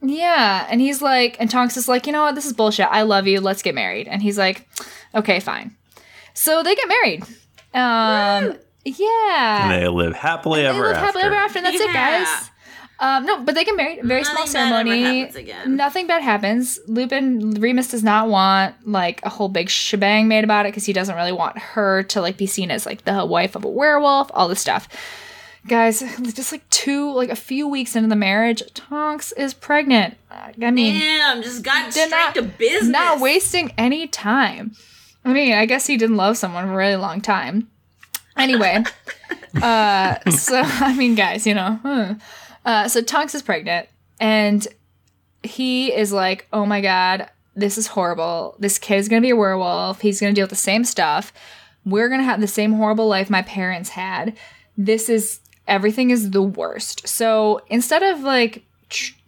yeah. And he's like, and Tonks is like, you know what, this is bullshit. I love you. Let's get married. And he's like, okay, fine. So they get married. Yeah. And they live happily ever after. And that's it, guys. No, but they get married. Very small ceremony. Nothing bad ever happens again. Nothing bad happens. Remus does not want, like, a whole big shebang made about it because he doesn't really want her to, like, be seen as, like, the wife of a werewolf, all this stuff. Guys, just like a few weeks into the marriage, Tonks is pregnant. I mean, damn, just got straight to business. Not wasting any time. I mean, I guess he didn't love someone for a really long time. Anyway, so I mean, guys, you know, so Tonks is pregnant, and he is like, "Oh my god, this is horrible. This kid is gonna be a werewolf. He's gonna deal with the same stuff. We're gonna have the same horrible life my parents had. This is." Everything is the worst. So instead of, like,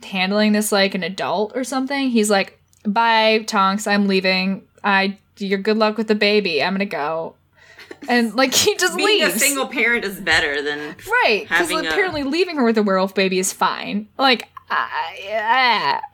handling this like an adult or something, he's like, bye, Tonks, I'm leaving. You're good luck with the baby. I'm going to go. And, like, he just leaves. Being a single parent is better than right, because apparently leaving her with a werewolf baby is fine. Like,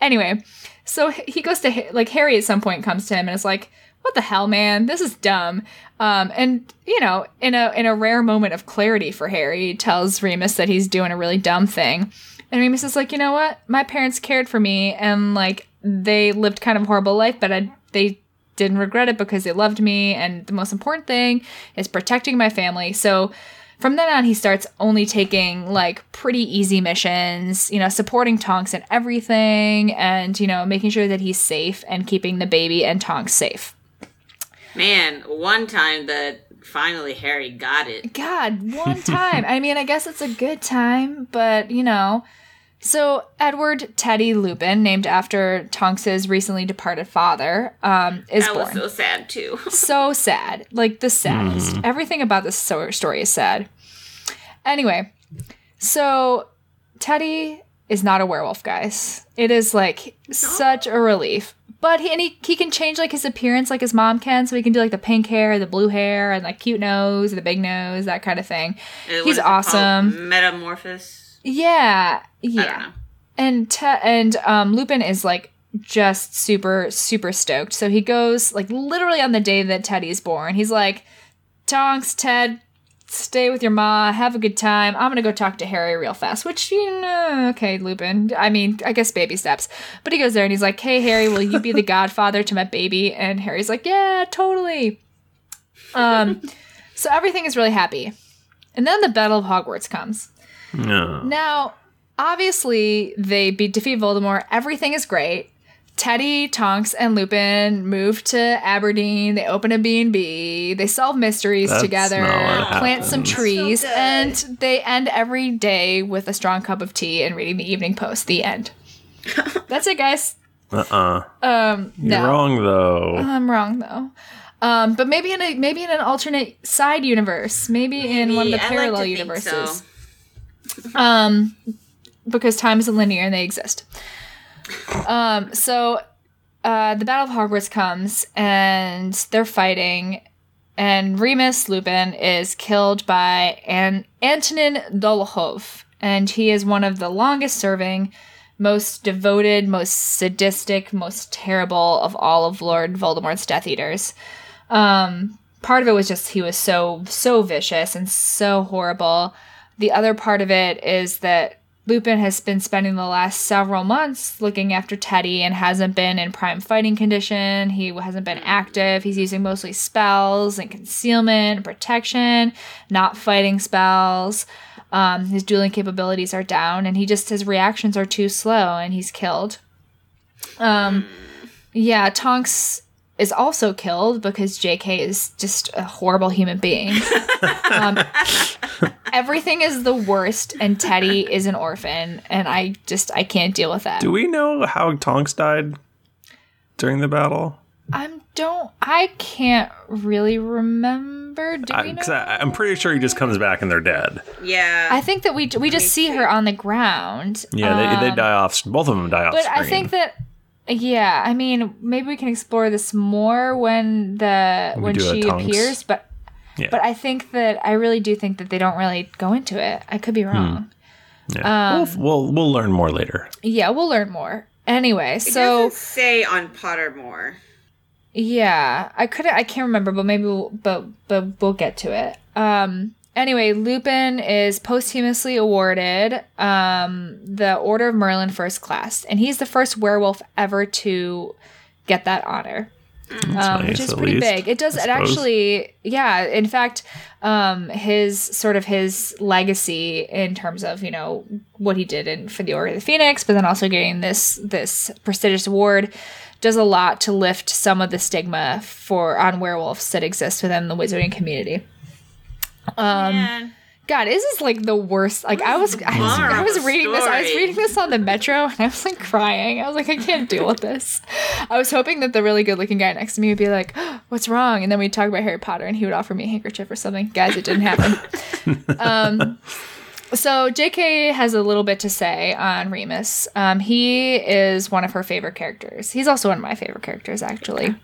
anyway. So he goes to, like, Harry at some point comes to him and is like, what the hell, man? This is dumb. And, you know, in a rare moment of clarity for Harry, he tells Remus that he's doing a really dumb thing. And Remus is like, you know what? My parents cared for me, and, like, they lived kind of a horrible life, but they didn't regret it because they loved me. And the most important thing is protecting my family. So from then on, he starts only taking, like, pretty easy missions, you know, supporting Tonks and everything, and, you know, making sure that he's safe and keeping the baby and Tonks safe. Man, one time that finally Harry got it. God, one time. I mean, I guess it's a good time, but, you know. So Edward Teddy Lupin, named after Tonks's recently departed father, is born. That was so sad, too. So sad. Like, the saddest. Everything about this story is sad. Anyway, so Teddy is not a werewolf, guys. It is, like, such a relief. But he can change, like, his appearance like his mom can, so he can do, like, the pink hair, the blue hair, and, like, cute nose, the big nose, that kind of thing. He's awesome. Metamorphosis? Yeah. I don't know. And Lupin is, like, just super, super stoked. So he goes, like, literally on the day that Teddy's born, he's like, Tonks, Ted, stay with your ma, have a good time. I'm gonna go talk to Harry real fast, which, you know, okay, Lupin. I mean, I guess baby steps. But he goes there and he's like, hey, Harry, will you be the godfather to my baby? And Harry's like, yeah, totally. So everything is really happy. And then the Battle of Hogwarts comes. No. Now, obviously, they defeat Voldemort. Everything is great. Teddy, Tonks, and Lupin move to Aberdeen. They open a B&B. They solve mysteries together, plant some trees, and they end every day with a strong cup of tea and reading the Evening Post. The end. That's it, guys. No. You're wrong, though. I'm wrong, though. But maybe in an alternate side universe, maybe in one of the parallel universes. So. Because time isn't linear and they exist. So the Battle of Hogwarts comes and they're fighting, and Remus Lupin is killed by Antonin Dolohov, and he is one of the longest serving, most devoted, most sadistic, most terrible of all of Lord Voldemort's Death Eaters. Part of it was just he was so vicious and so horrible. The other part of it is that Lupin has been spending the last several months looking after Teddy and hasn't been in prime fighting condition. He hasn't been active. He's using mostly spells and concealment and protection, not fighting spells. His dueling capabilities are down, and his reactions are too slow, and he's killed. Tonks is also killed because JK is just a horrible human being. Everything is the worst, and Teddy is an orphan, and I can't deal with that. Do we know how Tonks died during the battle? I can't really remember. Do we know? 'Cause I'm pretty sure he just comes back and they're dead. Yeah. I think that we just see her on the ground. Yeah, they die off. Both of them die off screen. But I think that, yeah, I mean, maybe we can explore this more when she appears. But yeah. But I think that I really do think that they don't really go into it. I could be wrong. Yeah. We'll learn more later. Yeah, we'll learn more. Anyway, so it doesn't say on Pottermore. Yeah, I can't remember, but maybe we'll get to it. Anyway, Lupin is posthumously awarded the Order of Merlin First Class, and he's the first werewolf ever to get that honor, which is pretty big. It does. It actually, yeah. In fact, his legacy in terms of what he did for the Order of the Phoenix, but then also getting this prestigious award. Does a lot to lift some of the stigma on werewolves that exists within the wizarding community. God, this is like the worst. Like I was reading this. I was reading this on the metro, and I was like crying. I was like, I can't deal with this. I was hoping that the really good-looking guy next to me would be like, oh, "What's wrong?" And then we'd talk about Harry Potter, and he would offer me a handkerchief or something. Guys, it didn't happen. So JK has a little bit to say on Remus. He is one of her favorite characters. He's also one of my favorite characters, actually.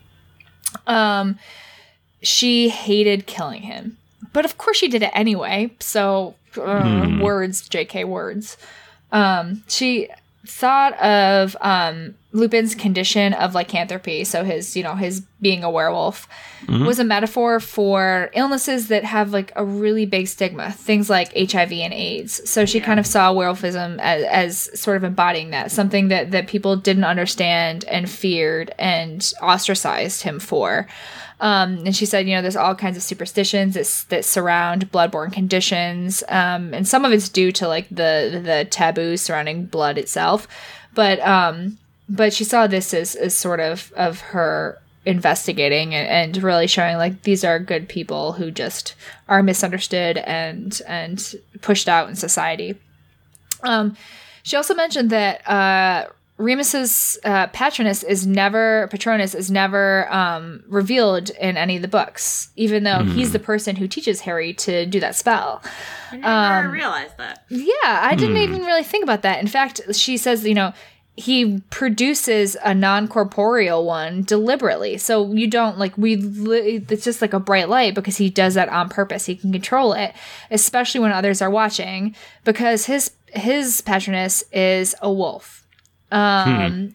She hated killing him. But of course she did it anyway. So words, JK words. She thought of Lupin's condition of lycanthropy, so his being a werewolf, was a metaphor for illnesses that have like a really big stigma, things like HIV and AIDS. So she kind of saw werewolfism as sort of embodying that, something that people didn't understand and feared and ostracized him for. And she said, there's all kinds of superstitions that surround bloodborne conditions, and some of it's due to like the taboo surrounding blood itself, but she saw this as sort of her investigating and really showing like these are good people who just are misunderstood and pushed out in society. She also mentioned that Remus's Patronus is never revealed in any of the books, even though he's the person who teaches Harry to do that spell. I never realized that. Yeah, I didn't even really think about that. In fact, she says, he produces a non-corporeal one deliberately. So you don't it's just like a bright light because he does that on purpose. He can control it, especially when others are watching, because his Patronus is a wolf. And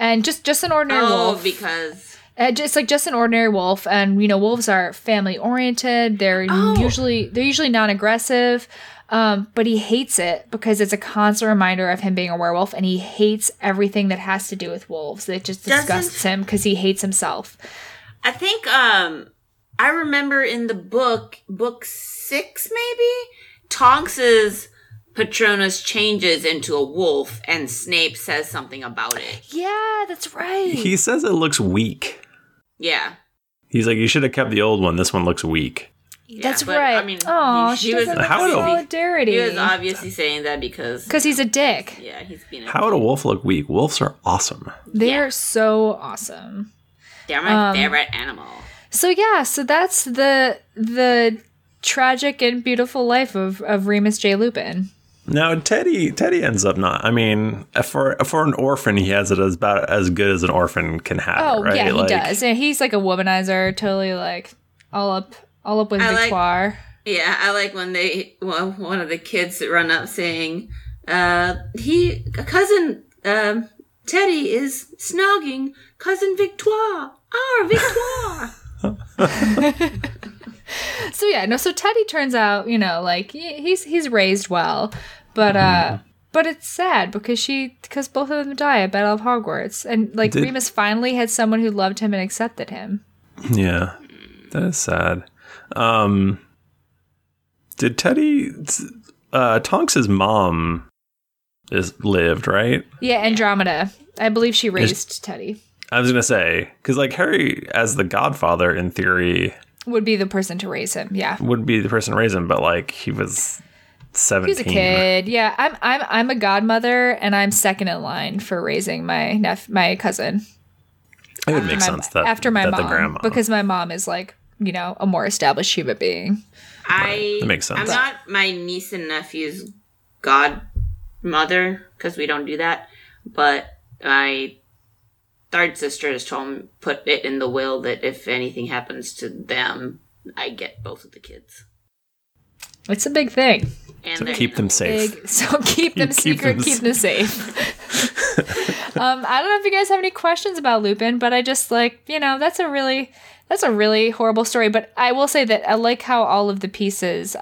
just an ordinary wolf. Because just an ordinary wolf, and wolves are family oriented. They're usually non-aggressive, but he hates it because it's a constant reminder of him being a werewolf, and he hates everything that has to do with wolves. It just disgusts him because he hates himself. I think I remember in the book six, maybe, Tonks's Patronus changes into a wolf and Snape says something about it. Yeah, that's right. He says it looks weak. Yeah. He's like, you should have kept the old one. This one looks weak. Yeah, that's right. I mean, she was solidarity. He was obviously saying that because he's a dick. Yeah, he's being. How would a wolf look weak? Wolves are awesome. They are so awesome. They're my favorite animal. So yeah, so that's the tragic and beautiful life of Remus J. Lupin. Now Teddy ends up not. I mean, for an orphan, he has it as about as good as an orphan can have. Oh right? Yeah, he does. Yeah, he's like a womanizer, totally like all up with Victoire. I like when one of the kids run up saying, cousin Teddy is snogging cousin Victoire. Our Victoire. So yeah, no. So Teddy turns out, you know, like he's raised well, but it's sad because both of them die at Battle of Hogwarts, and like Remus finally had someone who loved him and accepted him. Yeah, that is sad. Did Teddy Tonks's mom lived, right? Yeah, Andromeda. I believe she raised Teddy. I was gonna say because like Harry, as the Godfather, in theory. Would be the person to raise him, yeah. Would be the person to raise him, but like he was 17. He was a kid, yeah. I'm a godmother, and I'm second in line for raising my cousin. It would make sense that after my mom, the grandma, because my mom is like a more established human being. That makes sense. I'm not my niece and nephew's godmother because we don't do that, but I. Third sister has put it in the will that if anything happens to them, I get both of the kids. It's a big thing. And so keep them safe. So keep them secret, keep them safe. I don't know if you guys have any questions about Lupin, but I just that's a really horrible story. But I will say that I like how all of the pieces,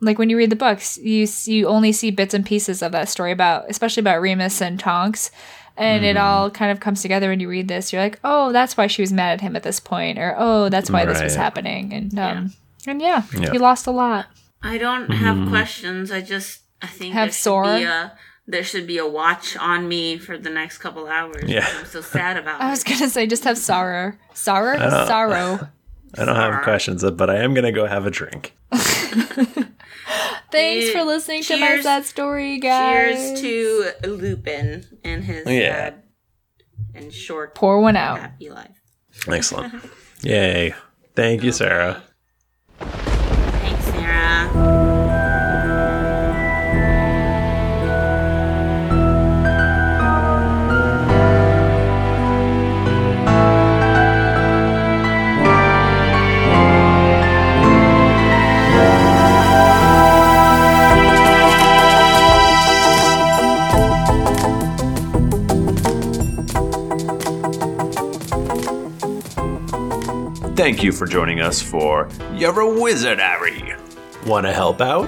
like when you read the books, you only see bits and pieces of that story especially about Remus and Tonks. And it all kind of comes together when you read this. You're like, oh, that's why she was mad at him at this point. Or, oh, that's why this was happening. And, he lost a lot. I don't have questions. I think there should be a watch on me for the next couple hours. Yeah. I'm so sad about it. I was going to say, just have sorrow. Sorrow? Sorrow. I don't have questions, but I am going to go have a drink. Thanks for listening to my sad story, guys. Cheers to Lupin and his sad and short, pour one out. Happy life. Excellent. Yay. Thank you, Sarah. Thanks, Sarah. Thank you for joining us for You're a Wizard, Harry. Want to help out?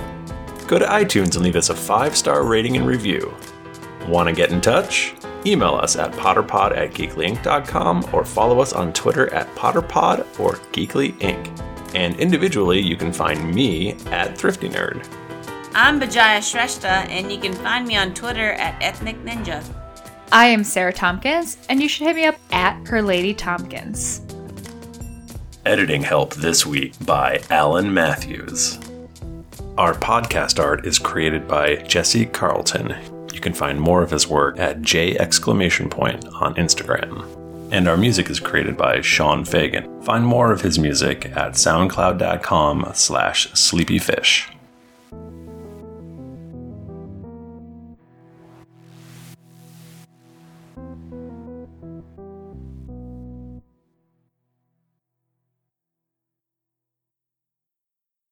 Go to iTunes and leave us a 5-star rating and review. Want to get in touch? Email us at potterpod@geeklyinc.com or follow us on Twitter at potterpod or geeklyinc. And individually, you can find me at thrifty_nerd. I'm Vijaya Shrestha, and you can find me on Twitter at ethnicninja. I am Sarah Tompkins, and you should hit me up at herladytompkins. Editing help this week by Alan Matthews. Our podcast art is created by Jesse Carlton. You can find more of his work at j! on Instagram. And our music is created by Sean Fagan. Find more of his music at soundcloud.com/sleepyfish.